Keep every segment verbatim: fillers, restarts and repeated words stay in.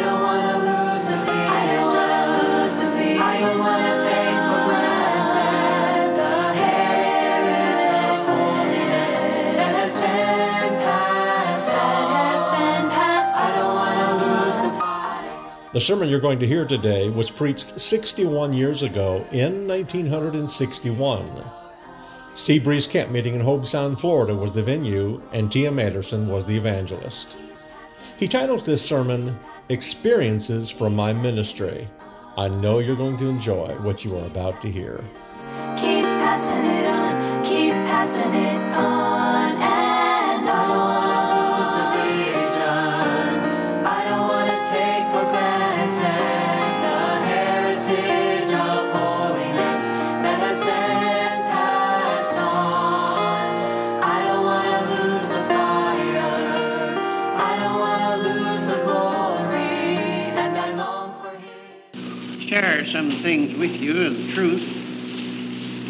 don't want to lose the beat. I don't want to lose the beat. I don't want to take for granted the heritage of holiness that has been passed on. Has been passed on. I don't want to lose the fire. The sermon you're going to hear today was preached sixty-one years ago in nineteen sixty-one. Seabreeze Camp Meeting in Hobe Sound, Florida was the venue, and T M. Anderson was the evangelist. He titles this sermon, Experiences from My Ministry. I know you're going to enjoy what you are about to hear. Keep passing it on, keep passing it on, and I don't want to lose the vision. I don't want to take for granted the heritage of holiness that has been. Share some things with you of the truth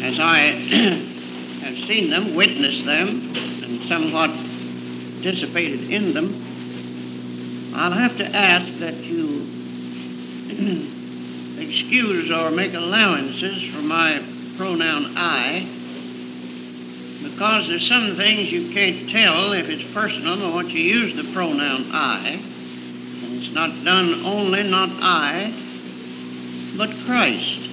as I have seen them, witnessed them, and somewhat participated in them. I'll have to ask that you excuse or make allowances for my pronoun I, because there's some things you can't tell if it's personal or what you use the pronoun I. And it's not done only, not I, but Christ.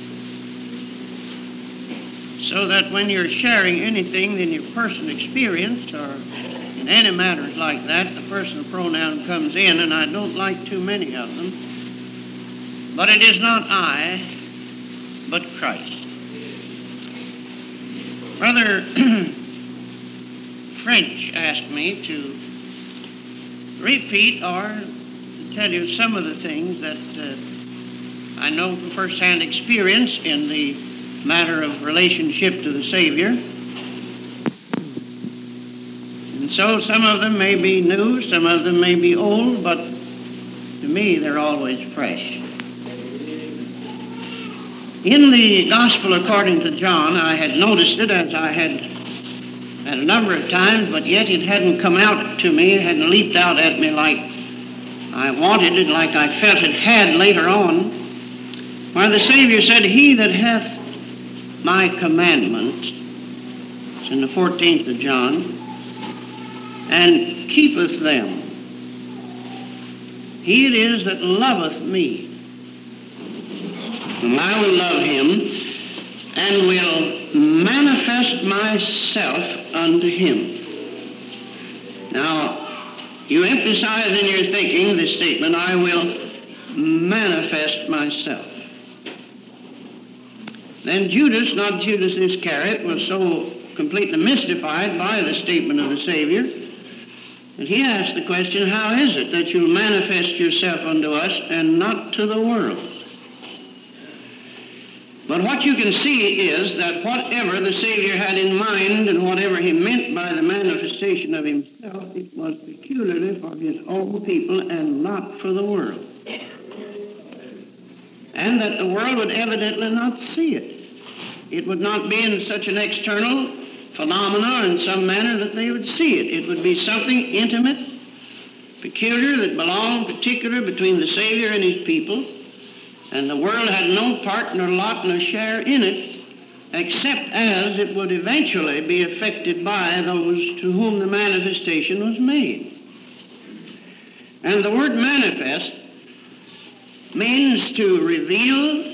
So that when you're sharing anything in your personal experience or in any matters like that, the personal pronoun comes in, and I don't like too many of them. But it is not I, but Christ. Brother French asked me to repeat or to tell you some of the things that uh, I know from first-hand experience in the matter of relationship to the Savior. And so some of them may be new, some of them may be old, but to me they're always fresh. In the Gospel according to John, I had noticed it as I had at a number of times, but yet it hadn't come out to me, it hadn't leaped out at me like I wanted it, like I felt it had later on. Why, the Savior said, "He that hath my commandments," it's in the fourteenth of John, "and keepeth them, he it is that loveth me. And I will love him, and will manifest myself unto him." Now, you emphasize in your thinking this statement, "I will manifest myself." Then Judas, not Judas Iscariot, was so completely mystified by the statement of the Savior that he asked the question, "How is it that you manifest yourself unto us and not to the world?" But what you can see is that whatever the Savior had in mind and whatever he meant by the manifestation of himself, it was peculiarly for his own people and not for the world. And that the world would evidently not see it. It would not be in such an external phenomena in some manner that they would see it. It would be something intimate, peculiar, that belonged particular between the Savior and his people, and the world had no part nor lot nor share in it, except as it would eventually be affected by those to whom the manifestation was made. And the word manifest means to reveal,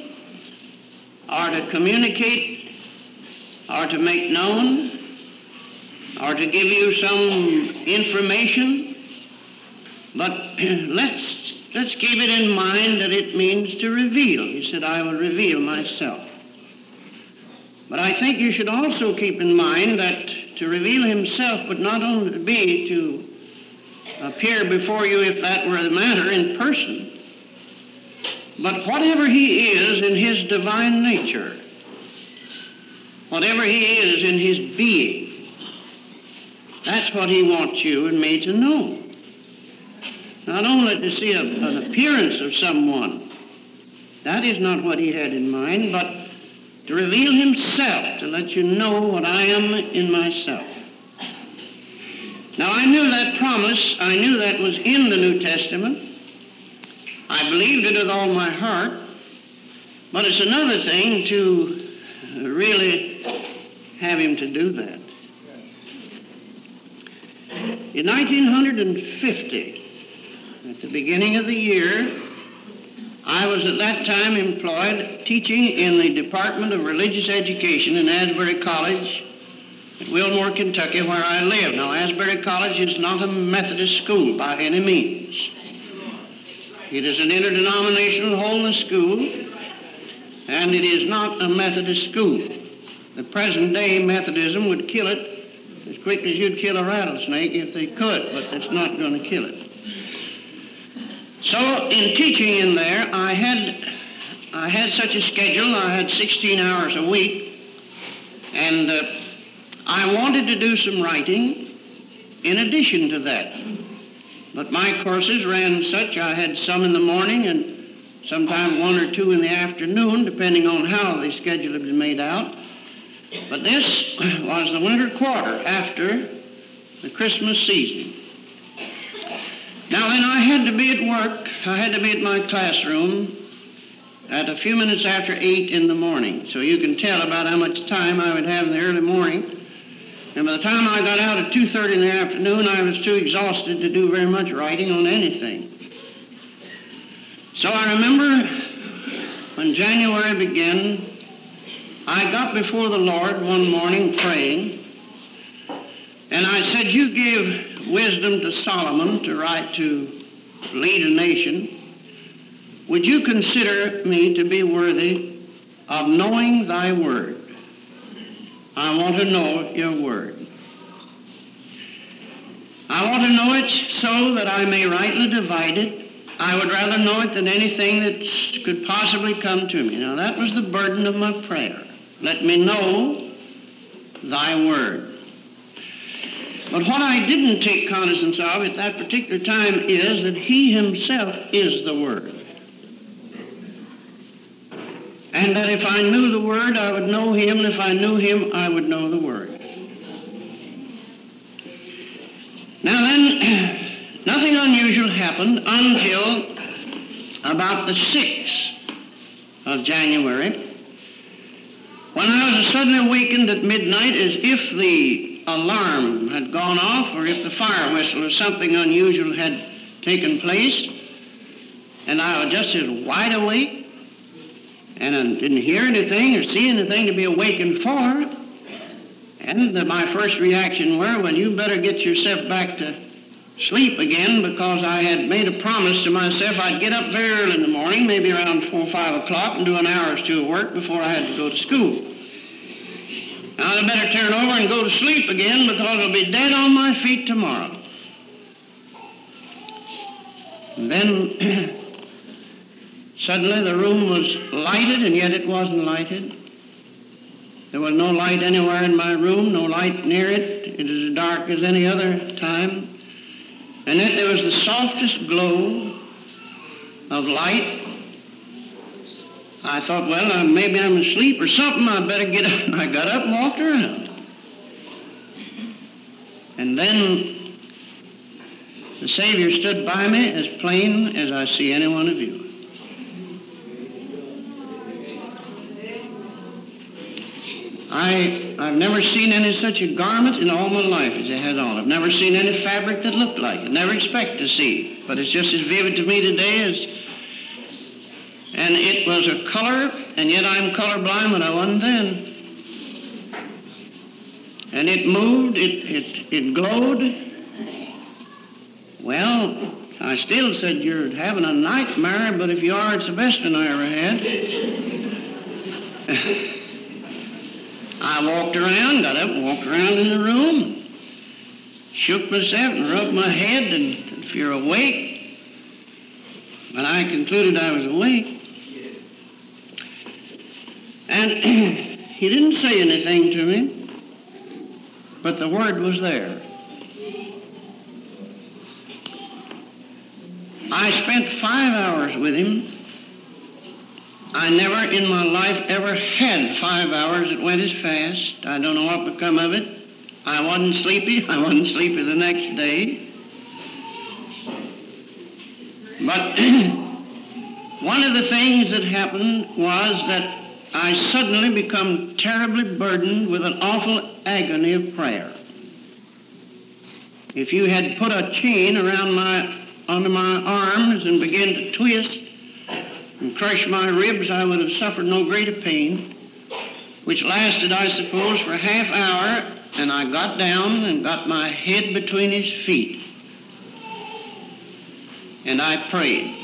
or to communicate, or to make known, or to give you some information. But let's let's keep it in mind that it means to reveal. He said, "I will reveal myself." But I think you should also keep in mind that to reveal himself would not only be to appear before you if that were the matter in person. But whatever he is in his divine nature, whatever he is in his being, that's what he wants you and me to know. Not only to see a, an appearance of someone, that is not what he had in mind, but to reveal himself, to let you know what I am in myself. Now I knew that promise, I knew that was in the New Testament. I believed it with all my heart, but it's another thing to really have him to do that. In nineteen fifty, at the beginning of the year, I was at that time employed teaching in the Department of Religious Education in Asbury College at Wilmore, Kentucky, where I live. Now, Asbury College is not a Methodist school by any means. It is an interdenominational holiness school, and it is not a Methodist school. The present-day Methodism would kill it as quick as you'd kill a rattlesnake if they could, but that's not going to kill it. So, in teaching in there, I had I had such a schedule. I had sixteen hours a week, and uh, I wanted to do some writing in addition to that. But my courses ran such, I had some in the morning and sometimes one or two in the afternoon, depending on how the schedule had been made out. But this was the winter quarter after the Christmas season. Now then, I had to be at work. I had to be at my classroom at a few minutes after eight in the morning. So you can tell about how much time I would have in the early morning. And by the time I got out at two thirty in the afternoon, I was too exhausted to do very much writing on anything. So I remember when January began, I got before the Lord one morning praying, and I said, "You gave wisdom to Solomon to write to lead a nation. Would you consider me to be worthy of knowing thy word? I want to know your word. I want to know it so that I may rightly divide it. I would rather know it than anything that could possibly come to me." Now that was the burden of my prayer. Let me know thy word. But what I didn't take cognizance of at that particular time is that he himself is the Word. And that if I knew the Word, I would know him, and if I knew him, I would know the Word. Now then, nothing unusual happened until about the sixth of January, when I was suddenly awakened at midnight as if the alarm had gone off, or if the fire whistle or something unusual had taken place, and I was just as wide awake, and I didn't hear anything or see anything to be awakened for. And the, my first reaction were, well, you better get yourself back to sleep again, because I had made a promise to myself I'd get up very early in the morning, maybe around four or five o'clock, and do an hour or two of work before I had to go to school. Now I better turn over and go to sleep again, because I'll be dead on my feet tomorrow. And then suddenly the room was lighted, and yet it wasn't lighted. There was no light anywhere in my room, no light near it. It is as dark as any other time. And yet there was the softest glow of light. I thought, well, maybe I'm asleep or something. I better get up. I got up and walked around. And then the Savior stood by me as plain as I see any one of you. I, I've never seen any such a garment in all my life as it has on. I've never seen any fabric that looked like it. Never expect to see. But it's just as vivid to me today as... And it was a color, and yet I'm colorblind, but I wasn't then. And it moved, it, it, it glowed. Well, I still said, "You're having a nightmare, but if you are, it's the best one I ever had." I walked around, got up and walked around in the room. shook myself and rubbed my head, and if you're awake, and I concluded I was awake. And he didn't say anything to me, but the word was there. I spent five hours with him. I never in my life ever had five hours that went as fast. I don't know what become of it. I wasn't sleepy. I wasn't sleepy the next day. But one of the things that happened was that I suddenly become terribly burdened with an awful agony of prayer. If you had put a chain around my, under my arms and began to twist and crush my ribs, I would have suffered no greater pain, which lasted, I suppose, for a half hour, and I got down and got my head between his feet, and I prayed.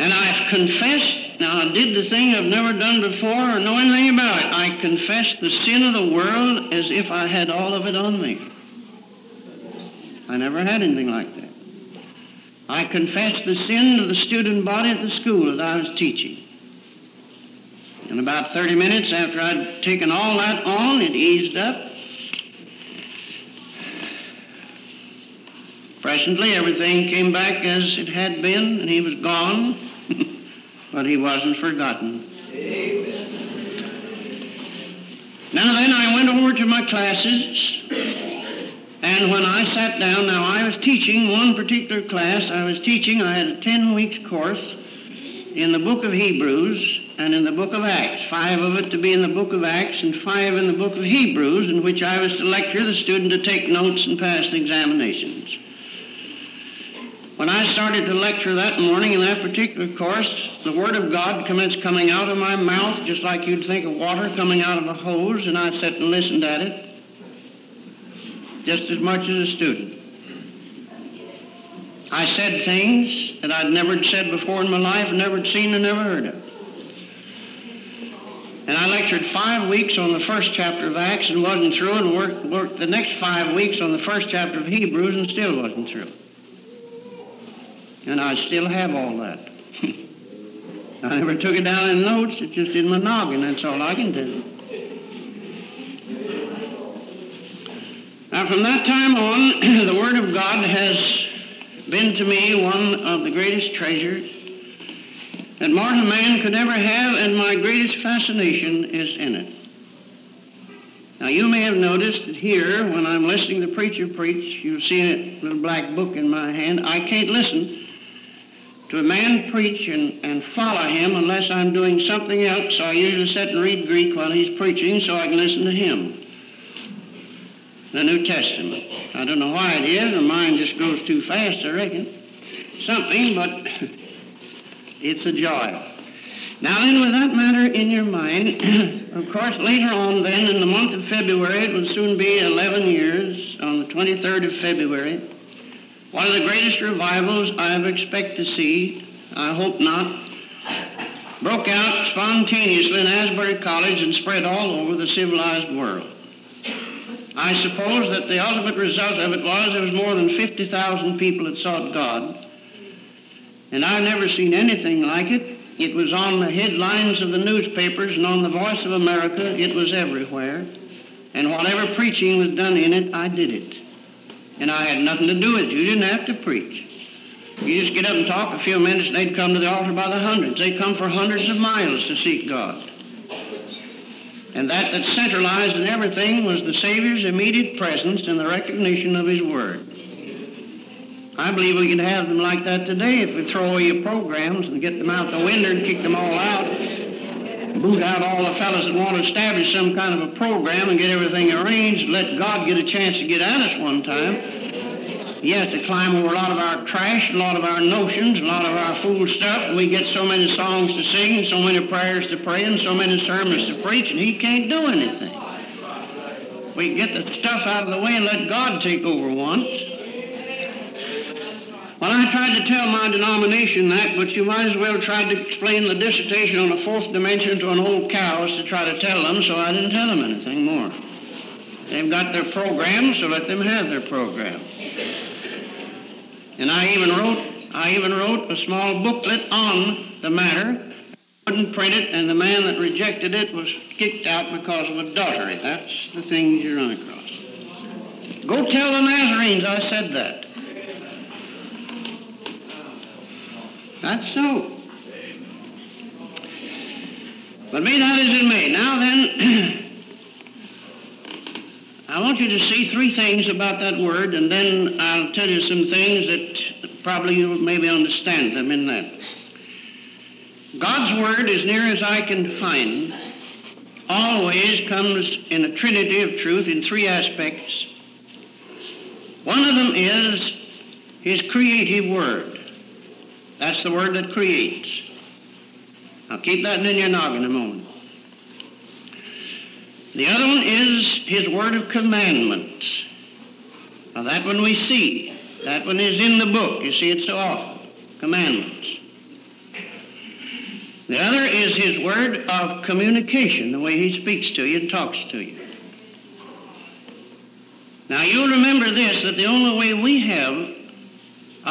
And I confessed, now I did the thing I've never done before or know anything about it. I confessed the sin of the world as if I had all of it on me. I never had anything like that. I confessed the sin of the student body at the school that I was teaching. And about thirty minutes after I'd taken all that on, it eased up. Presently, everything came back as it had been, and he was gone, but he wasn't forgotten. Amen. Now then, I went over to my classes, and when I sat down, now I was teaching one particular class. I was teaching, I had a ten-week course in the book of Hebrews and in the book of Acts, five of it to be in the book of Acts and five in the book of Hebrews, in which I was to lecture the student to take notes and pass the examinations. When I started to lecture that morning in that particular course, the Word of God commenced coming out of my mouth, just like you'd think of water coming out of a hose, and I sat and listened at it just as much as a student. I said things that I'd never said before in my life, never seen and never heard of. And I lectured five weeks on the first chapter of Acts and wasn't through, and worked, worked the next five weeks on the first chapter of Hebrews and still wasn't through. And I still have all that. I never took it down in notes, it just in my noggin, that's all I can do. Now from that time on, the Word of God has been to me one of the greatest treasures that mortal man could ever have, and my greatest fascination is in it. Now you may have noticed that here, when I'm listening to preacher preach, you'll see a little black book in my hand. I can't listen to a man preach and, and follow him unless I'm doing something else, so I usually sit and read Greek while he's preaching so I can listen to him. The New Testament. I don't know why it is, or mine just goes too fast, I reckon. Something, but it's a joy. Now then, with that matter in your mind, of course, later on then, in the month of February, it will soon be eleven years, on the twenty-third of February, one of the greatest revivals I've expected to see, I hope not, broke out spontaneously in Asbury College and spread all over the civilized world. I suppose that the ultimate result of it was there was more than fifty thousand people that sought God, and I've never seen anything like it. It was on the headlines of the newspapers and on the Voice of America. It was everywhere, and whatever preaching was done in it, I did it, and I had nothing to do with it. You didn't have to preach. You just get up and talk a few minutes, and they'd come to the altar by the hundreds. They'd come for hundreds of miles to seek God. And that that centralized in everything was the Savior's immediate presence and the recognition of his word. I believe we could have them like that today if we throw away your programs and get them out the window and kick them all out, boot out all the fellas that want to establish some kind of a program and get everything arranged, let God get a chance to get at us one time. He has to climb over a lot of our trash, a lot of our notions, a lot of our fool stuff, and we get so many songs to sing, so many prayers to pray, and so many sermons to preach, and he can't do anything. We get the stuff out of the way and let God take over once. Well, I tried to tell my denomination that, but you might as well try to explain the dissertation on the fourth dimension to an old cow as to try to tell them, so I didn't tell them anything more. They've got their program, so let them have their program. And I even wrote I even wrote a small booklet on the matter. I wouldn't print it, and the man that rejected it was kicked out because of adultery. That's the things you run across. Go tell the Nazarenes I said that. That's so. But may that as it may. Now then, I want you to see three things about that word, and then I'll tell you some things that probably you maybe understand them in that. God's word, as near as I can find, always comes in a trinity of truth in three aspects. One of them is his creative word. That's the word that creates. Now keep that in your noggin a moment. The other one is his word of commandments. Now that one we see. That one is in the book. You see it so often. Commandments. The other is his word of communication, the way he speaks to you and talks to you. Now you'll remember this, that the only way we have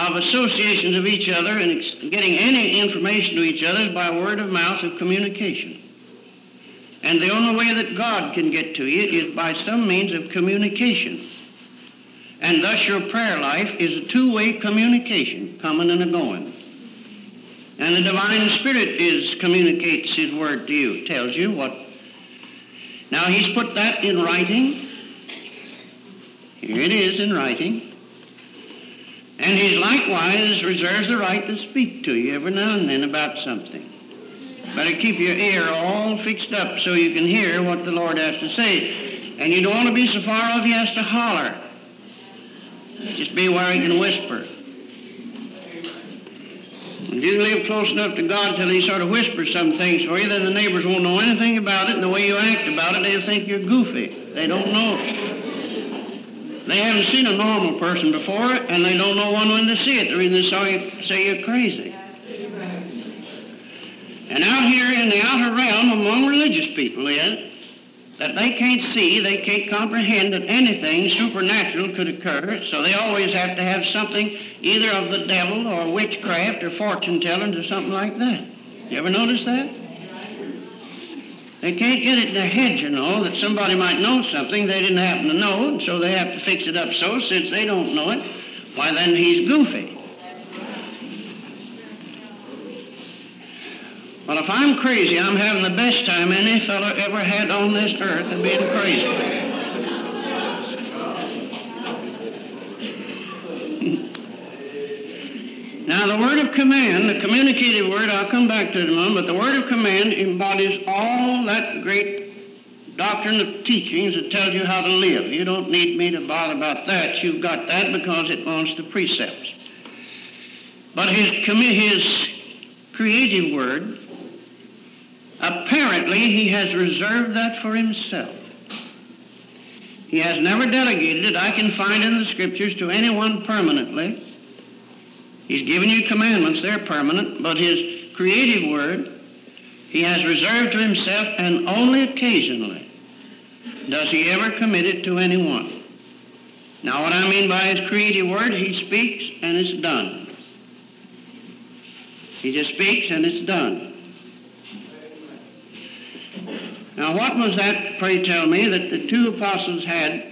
of associations of each other and getting any information to each other is by word of mouth of communication. And the only way that God can get to you is by some means of communication. And thus your prayer life is a two-way communication, coming and a-going. And the divine spirit is communicates his word to you, tells you what. Now he's put that in writing. Here it is in writing. And he likewise reserves the right to speak to you every now and then about something. Better keep your ear all fixed up so you can hear what the Lord has to say. And you don't want to be so far off he has to holler. Just be where he can whisper. If you live close enough to God till he sort of whispers some things for you, then the neighbors won't know anything about it, and the way you act about it, they'll think you're goofy. They don't know. They haven't seen a normal person before, and they don't know one when they see it. The reason they say you're crazy. And out here in the outer realm among religious people is that they can't see, they can't comprehend that anything supernatural could occur, so they always have to have something either of the devil or witchcraft or fortune-telling or something like that. You ever notice that? They can't get it in their head, you know, that somebody might know something they didn't happen to know, and so they have to fix it up so, since they don't know it, why then he's goofy. Well, if I'm crazy, I'm having the best time any fellow ever had on this earth of being crazy. Now, the word of command, the communicative word, I'll come back to it in a moment, but the word of command embodies all that great doctrine of teachings that tells you how to live. You don't need me to bother about that. You've got that because it belongs to precepts. But his, his creative word, apparently he has reserved that for himself. He has never delegated it, I can find in the Scriptures, to anyone permanently. He's given you commandments, they're permanent, but his creative word he has reserved to himself, and only occasionally does he ever commit it to anyone. Now what I mean by his creative word, he speaks and it's done. He just speaks and it's done. Now what was that, pray tell me, that the two apostles had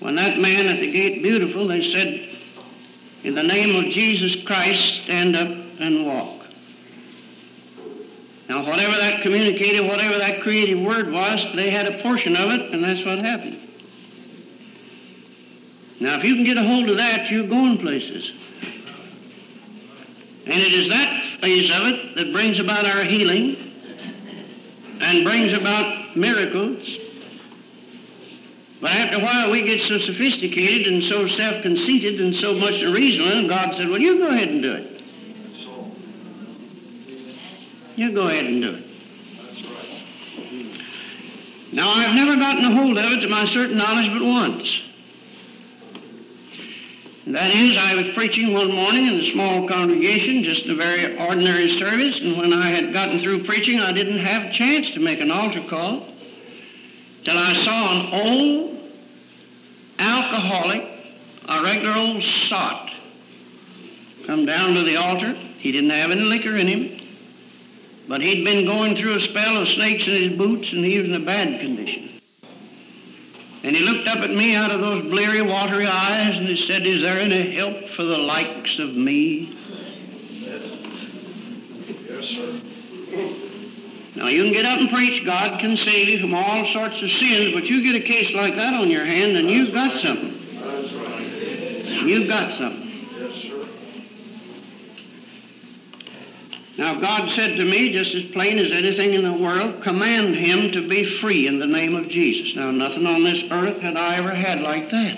when that man at the gate beautiful, they said, "In the name of Jesus Christ, stand up and walk." Now, whatever that communicative, whatever that creative word was, they had a portion of it, and that's what happened. Now, if you can get a hold of that, you're going places. And it is that phase of it that brings about our healing and brings about miracles. But after a while, we get so sophisticated and so self-conceited and so much reasoning, God said, "Well, you go ahead and do it. You go ahead and do it." That's right. Now, I've never gotten a hold of it to my certain knowledge but once. And that is, I was preaching one morning in a small congregation, just a very ordinary service, and when I had gotten through preaching, I didn't have a chance to make an altar call. till I saw an old alcoholic, a regular old sot, come down to the altar. He didn't have any liquor in him, but he'd been going through a spell of snakes in his boots, and he was in a bad condition. And he looked up at me out of those bleary, watery eyes, and he said, "Is there any help for the likes of me?" Yes, sir. Now, you can get up and preach, God can save you from all sorts of sins, but you get a case like that on your hand, and you've got something. That's right. You've got something. Yes, sir. Now, God said to me, just as plain as anything in the world, command him to be free in the name of Jesus. Now, nothing on this earth had I ever had like that.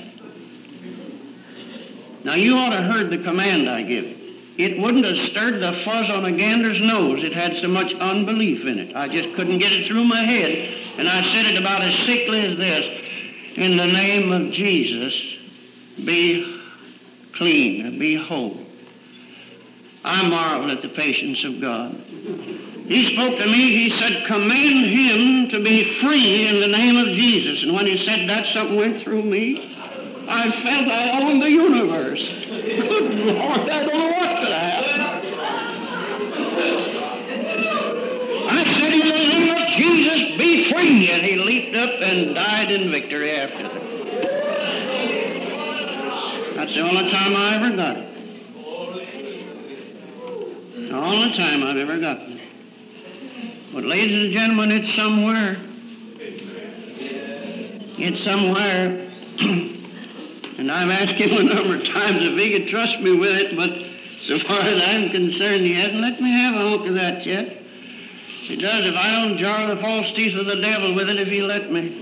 Now, you ought to heard the command I give. It wouldn't have stirred the fuzz on a gander's nose. It had so much unbelief in it. I just couldn't get it through my head. And I said it about as sickly as this. In the name of Jesus, be clean and be whole. I marvel at the patience of God. He spoke to me. He said, command him to be free in the name of Jesus. And when he said that, something went through me. I felt I owned the universe. Good Lord, I don't know what that happened. I said, in the name of Jesus, be free. And he leaped up and died in victory after that. That's the only time I ever got it. The only time I've ever gotten it. But ladies and gentlemen, it's somewhere. It's somewhere. And I've asked him a number of times if he could trust me with it, but so far as I'm concerned, he hasn't let me have a hook of that yet. He does if I don't jar the false teeth of the devil with it, if he let me.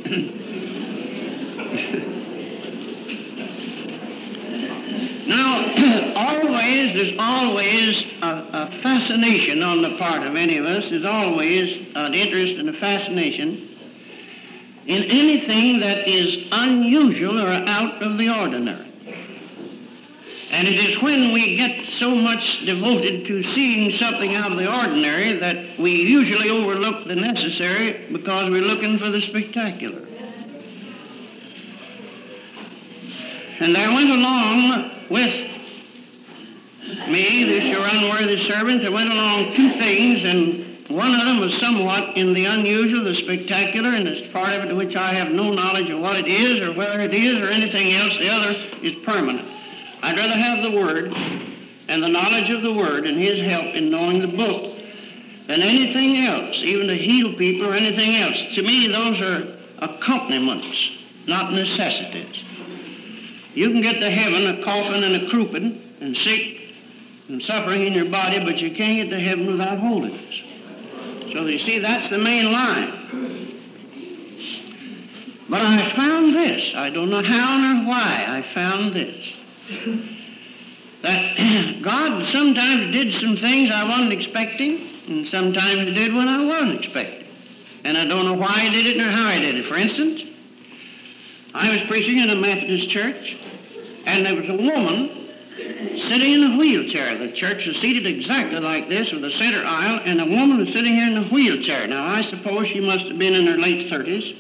Now, always, there's always a, a fascination on the part of any of us. There's always an interest and a fascination in anything that is unusual or out of the ordinary. And it is when we get so much devoted to seeing something out of the ordinary that we usually overlook the necessary because we're looking for the spectacular. And I went along with me, this your unworthy servant, I went along two things, and one of them was somewhat in the unusual, the spectacular, and it's part of it to which I have no knowledge of what it is or whether it is or anything else. The other is permanent. I'd rather have the Word and the knowledge of the Word and His help in knowing the book than anything else, even to heal people or anything else. To me, those are accompaniments, not necessities. You can get to heaven a coughing and a crouping and sick and suffering in your body, but you can't get to heaven without holiness. So you see, that's the main line. But I found this. I don't know how nor why I found this. That God sometimes did some things I wasn't expecting, and sometimes he did when I wasn't expecting. And I don't know why he did it nor how he did it. For instance, I was preaching in a Methodist church, and there was a woman sitting in a wheelchair. The church is seated exactly like this with the center aisle, and the woman was sitting here in a wheelchair. Now, I suppose she must have been in her late thirties.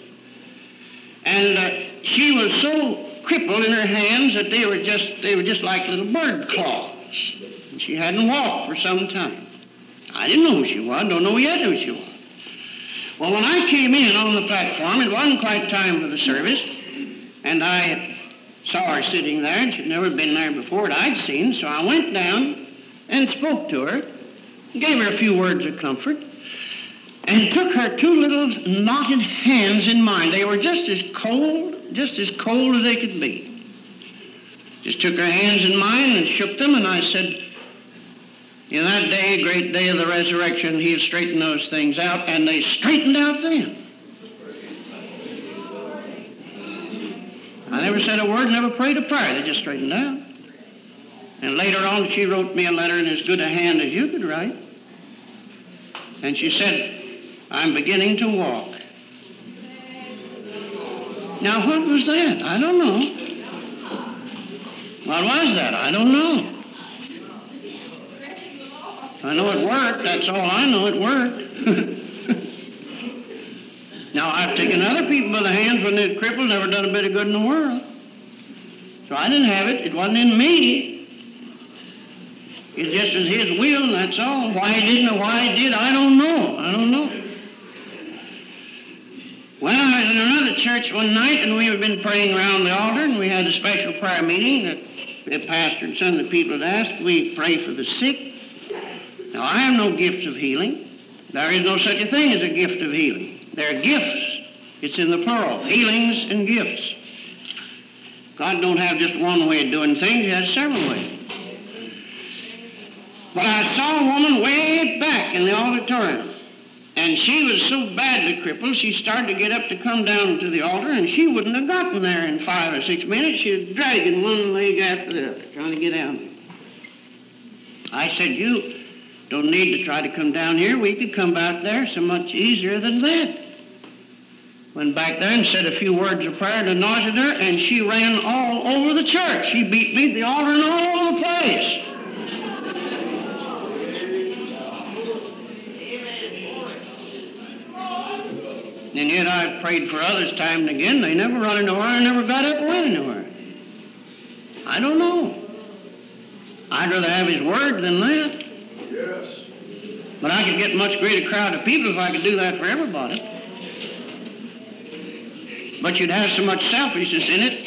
And uh, she was so crippled in her hands that they were just they were just like little bird claws. And she hadn't walked for some time. I didn't know who she was. Don't know yet who she was. Well, when I came in on the platform, it wasn't quite time for the service, and I saw her sitting there, and she'd never been there before that I'd seen, so I went down and spoke to her, gave her a few words of comfort, and took her two little knotted hands in mine. They were just as cold, just as cold as they could be. Just took her hands in mine and shook them, and I said, in that day, great day of the resurrection, he'll straighten those things out, and they straightened out then. I never said a word, never prayed a prayer. They just straightened out. And later on, she wrote me a letter in as good a hand as you could write. And she said, I'm beginning to walk. Now, what was that? I don't know. What was that? I don't know. I know it worked. That's all I know. It worked. Now, I've taken shaking other people by the hands when they're crippled, never done a bit of good in the world. So I didn't have it. It wasn't in me. It just was his will, and that's all. Why he didn't or why he did, I don't know. I don't know. Well, I was in another church one night, and we had been praying around the altar, and we had a special prayer meeting that the pastor and some of the people had asked. We pray for the sick. Now, I have no gifts of healing. There is no such a thing as a gift of healing. There are gifts. It's in the plural. Healings and gifts. God don't have just one way of doing things. He has several ways. But I saw a woman way back in the auditorium. And she was so badly crippled, she started to get up to come down to the altar, and she wouldn't have gotten there in five or six minutes. She was dragging one leg after the other, trying to get down there. I said, you don't need to try to come down here. We could come back there so much easier than that. Went back there and said a few words of prayer and anointed her, and she ran all over the church. She beat me at the altar and all over the place. And yet I've prayed for others time and again. They never run anywhere. I never got up and went anywhere. I don't know. I'd rather have his word than that. Yes. But I could get a much greater crowd of people if I could do that for everybody. But you'd have so much selfishness in it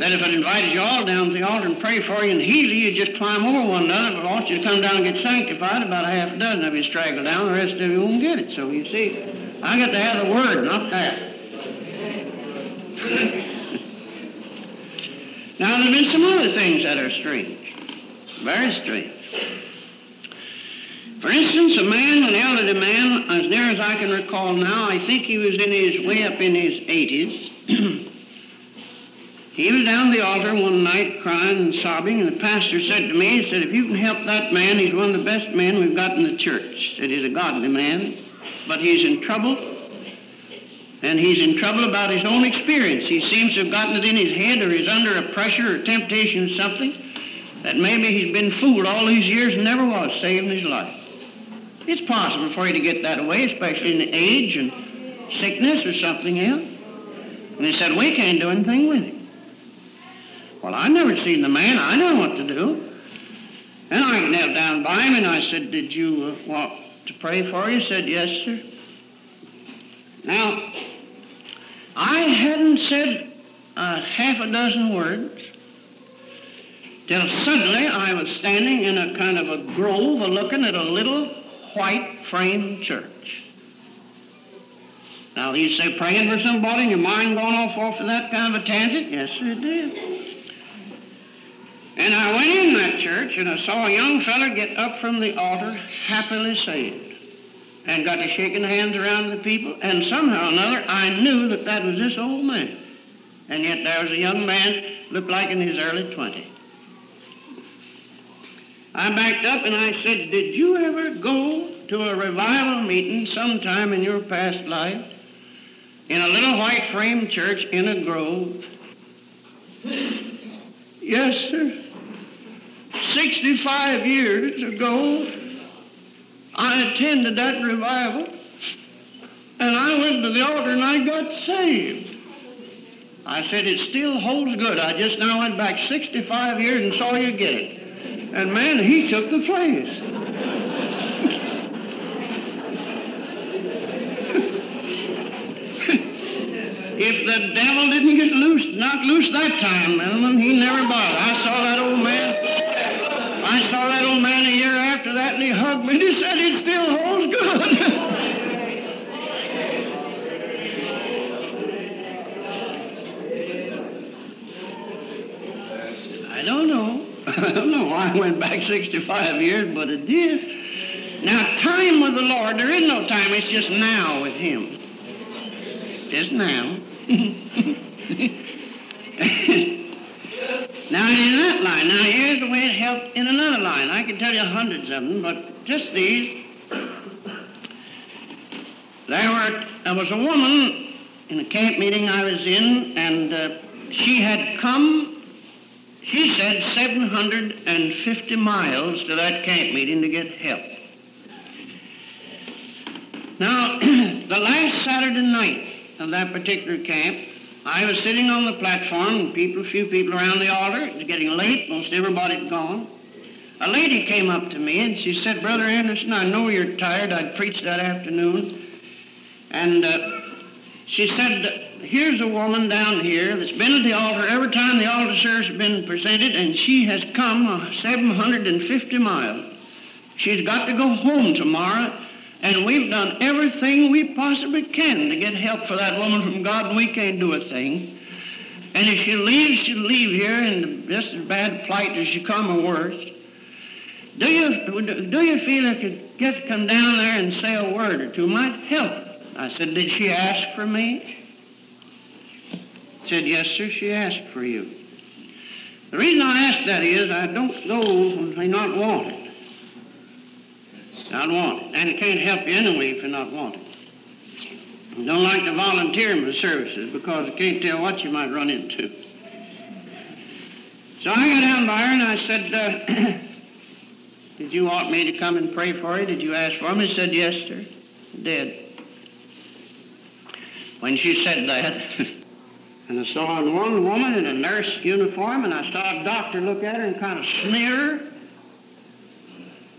that if it invited you all down to the altar and pray for you and heal you, you'd just climb over one another. But once you come down and get sanctified, about a half a dozen of you straggle down. The rest of you won't get it. So you see, I got to have the word, not that. Now, there have been some other things that are strange, very strange. For instance, a man, an elderly man, as near as I can recall now, I think he was in his way up in his eighties. He was down the altar one night crying and sobbing, and the pastor said to me, he said, if you can help that man, he's one of the best men we've got in the church. He said, he's a godly man. But he's in trouble, and he's in trouble about his own experience. He seems to have gotten it in his head, or he's under a pressure or temptation or something, that maybe he's been fooled all these years and never was saved in his life. It's possible for you to get that away, especially in age and sickness or something else. And he said, we can't do anything with him. Well, I've never seen the man. I know what to do. And I knelt down by him, and I said, did you uh, walk? to pray for you? Said, yes, sir. Now, I hadn't said uh, half a dozen words till suddenly I was standing in a kind of a grove looking at a little white frame church. Now, you say praying for somebody and your mind going off off of that kind of a tangent? Yes, sir, it did. And I went in that church, and I saw a young fella get up from the altar, happily saved, and got to shaking hands around the people, and somehow or another, I knew that that was this old man. And yet there was a young man, looked like in his early twenties. I backed up, and I said, did you ever go to a revival meeting sometime in your past life in a little white frame church in a grove? Yes, sir. sixty-five years ago, I attended that revival, and I went to the altar and I got saved. I said, it still holds good. I just now went back sixty-five years and saw you get it. And man, he took the place. If the devil didn't get loose, knocked loose that time, gentlemen, he never bothered. I saw that old man. I saw that old man a year after that, and he hugged me, and he said it still holds good. I don't know. I don't know why I went back sixty-five years, but it did. Now, time with the Lord, there is no time. It's just now with him. Just now. Now, in that line, now here's the way it helped in another line. I can tell you hundreds of them, but just these. There were, there was a woman in a camp meeting I was in, and uh, she had come, she said, seven hundred fifty miles to that camp meeting to get help. Now, the last Saturday night of that particular camp, I was sitting on the platform, and people, a few people around the altar. It was getting late. Most everybody had gone. A lady came up to me, and she said, "Brother Anderson, I know you're tired. I preached that afternoon." And uh, she said, "Here's a woman down here that's been at the altar every time the altar service has been presented, and she has come seven hundred fifty miles. She's got to go home tomorrow, and we've done everything we possibly can to get help for that woman from God, and we can't do a thing. And if she leaves, she'll leave here in just as bad plight as she come or worse. Do you, do you feel I could just come down there and say a word or two might help?" I said, "Did she ask for me?" I said, "Yes, sir, she asked for you." The reason I ask that is I don't go when I not want it. Not want it. And it can't help you anyway if you're not wanted. I don't like to volunteer my services because I can't tell what you might run into. So I got down there and I said, uh, "Did you want me to come and pray for you? Did you ask for me?" He said, "Yes, sir, I did." When she said that, and I saw one woman in a nurse uniform, and I saw a doctor look at her and kind of sneer her.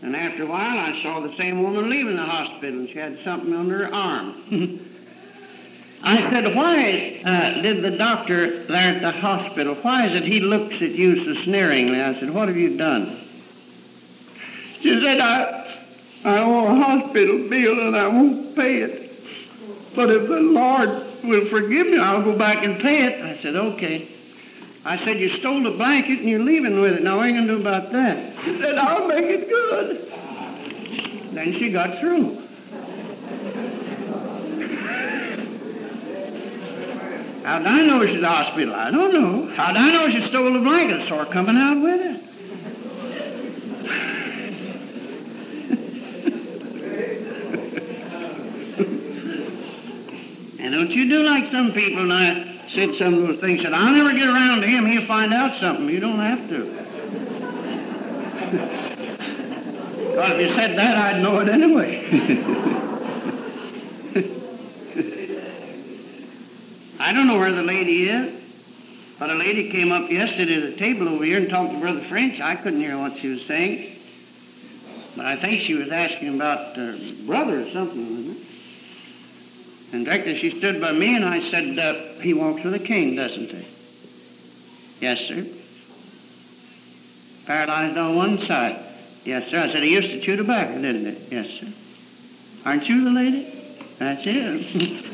And after a while, I saw the same woman leaving the hospital, and she had something under her arm. I said, "Why uh, did the doctor there at the hospital, why is it he looks at you so sneeringly?" I said, "What have you done?" She said, I, I owe a hospital bill and I won't pay it. But if the Lord will forgive me, I'll go back and pay it." I said, "Okay." I said, "You stole a blanket and you're leaving with it. Now, what are you going to do about that?" She said, "I'll make it good." Then she got through. How do I know she's at the hospital? I don't know. How do I know she stole a blanket? I saw her coming out with it. Don't you do like some people, and I said some of those things, said, "I'll never get around to him, he'll find out something." You don't have to. Because if you said that, I'd know it anyway. I don't know where the lady is, but a lady came up yesterday at a table over here and talked to Brother French. I couldn't hear what she was saying, but I think she was asking about uh, brother or something, wasn't it? And directly she stood by me, and I said, uh, "He walks with a cane, doesn't he?" "Yes, sir." "Paralyzed on one side?" "Yes, sir." I said, "He used to chew tobacco, didn't he?" "Yes, sir." "Aren't you the lady?" "That's it."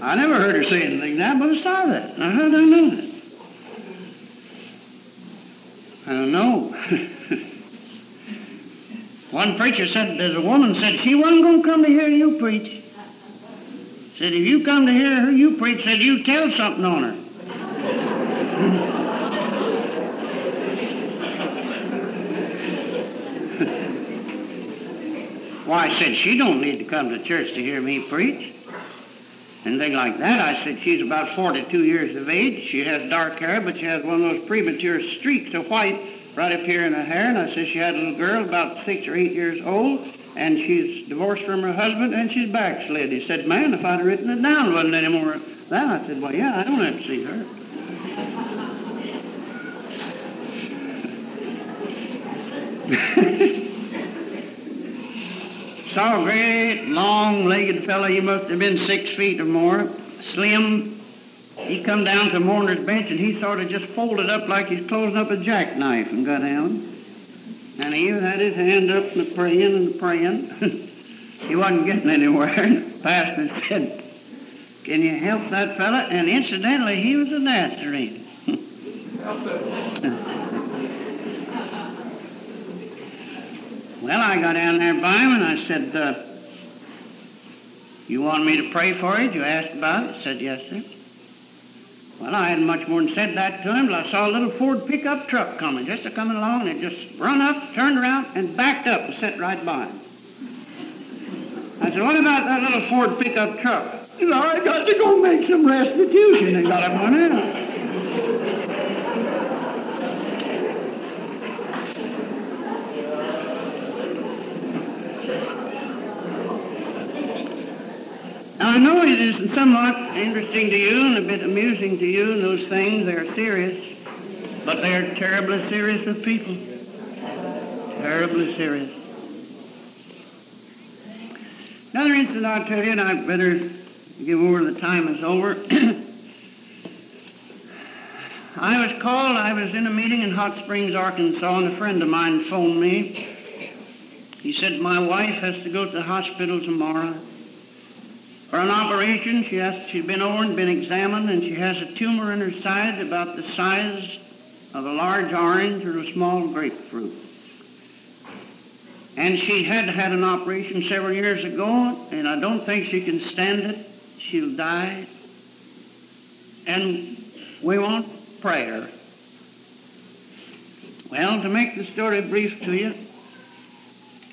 I never heard her say anything like that, but I saw that. And I heard her know that. I don't know. One preacher said, there's a woman said, she wasn't going to come to hear you preach. Said, if you come to hear her, you preach, said, you tell something on her. Why, I said, she don't need to come to church to hear me preach. And things like that. I said, she's about forty-two years of age. She has dark hair, but she has one of those premature streaks of white right up here in her hair. And I said, she had a little girl about six or eight years old. And she's divorced from her husband, and she's backslid. He said, "Man, if I'd have written it down, it wasn't any more than." I said, "Well, yeah, I don't have to see her." Saw a great, long-legged fellow. He must have been six feet or more, slim. He come down to Mourner's Bench, and he sort of just folded up like he's closing up a jackknife and got down. And he had his hand up and praying and praying. He wasn't getting anywhere. And the pastor said, "Can you help that fella?" And incidentally, he was a Nazarene. Well, I got down there by him and I said, uh, "You want me to pray for you? Did you ask about it?" He said, "Yes, sir." Well, I hadn't much more than said that to him, but I saw a little Ford pickup truck coming, just a coming along, and it just run up, turned around, and backed up and sat right by him. I said, "What about that little Ford pickup truck?" He said, "I got to go make some restitution." And got up on it. Now, I know it is somewhat interesting to you and a bit amusing to you, and those things, they're serious, but they're terribly serious with people. Terribly serious. Another instance I'll tell you, and I'd better give over, the time is over. I was called, I was in a meeting in Hot Springs, Arkansas, and a friend of mine phoned me. He said, my wife has to go to the hospital tomorrow for an operation. She has, she's been over and been examined, and she has a tumor in her side about the size of a large orange or a small grapefruit. And she had had an operation several years ago, and I don't think she can stand it. She'll die. And we won't pray her. Well, to make the story brief to you,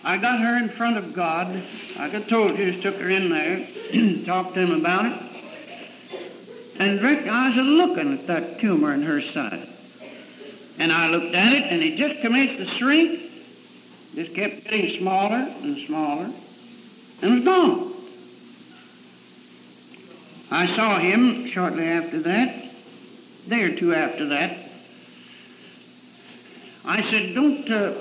I got her in front of God. Like I told you, just took her in there, talked to him about it. And Rick, I was looking at that tumor in her side. And I looked at it, and it just commenced to shrink. Just kept getting smaller and smaller, and was gone. I saw him shortly after that, a day or two after that. I said, don't uh,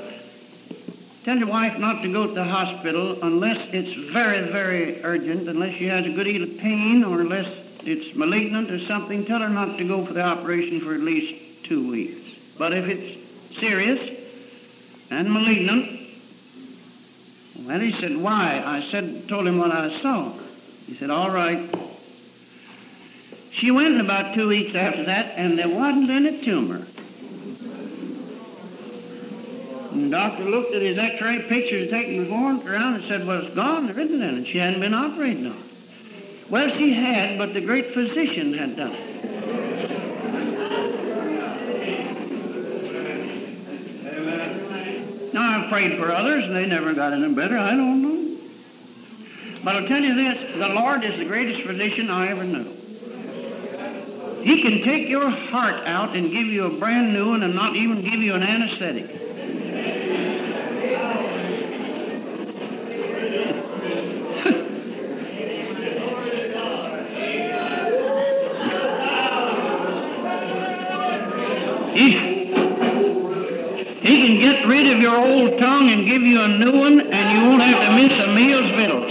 tell your wife not to go to the hospital unless it's very, very urgent, unless she has a good deal of pain or unless it's malignant or something. Tell her not to go for the operation for at least two weeks. But if it's serious and malignant, well, he said, why? I said, told him what I saw. He said, all right. She went about two weeks after that, and there wasn't any tumor. And the doctor looked at his x-ray pictures taken before and around and said, well, it's gone, there isn't any. She hadn't been operated on. Well, she had, but the great physician had done it. Now, I prayed for others, and they never got any better. I don't know. But I'll tell you this, the Lord is the greatest physician I ever knew. He can take your heart out and give you a brand new one and not even give you an anesthetic. he, He can get rid of your old tongue and give you a new one, and you won't have to miss a meal's victuals.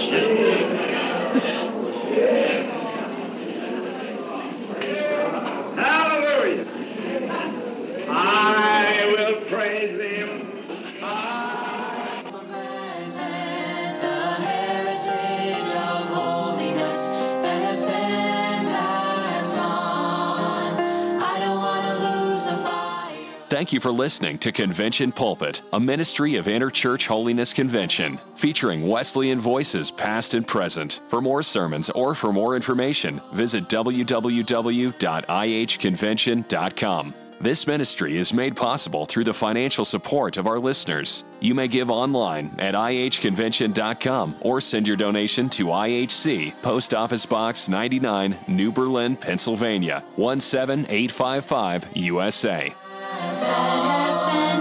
Hallelujah. I will praise him. I will praise him. The heritage of holiness that has been passed on. I don't want to lose the fire. Thank you for listening to Convention Pulpit, a ministry of Interchurch Holiness Convention, featuring Wesleyan voices past and present. For more sermons or for more information, visit w w w dot i h convention dot com. This ministry is made possible through the financial support of our listeners. You may give online at i h convention dot com or send your donation to I H C, Post Office Box ninety-nine, New Berlin, Pennsylvania, one seven eight five five, U S A. That has been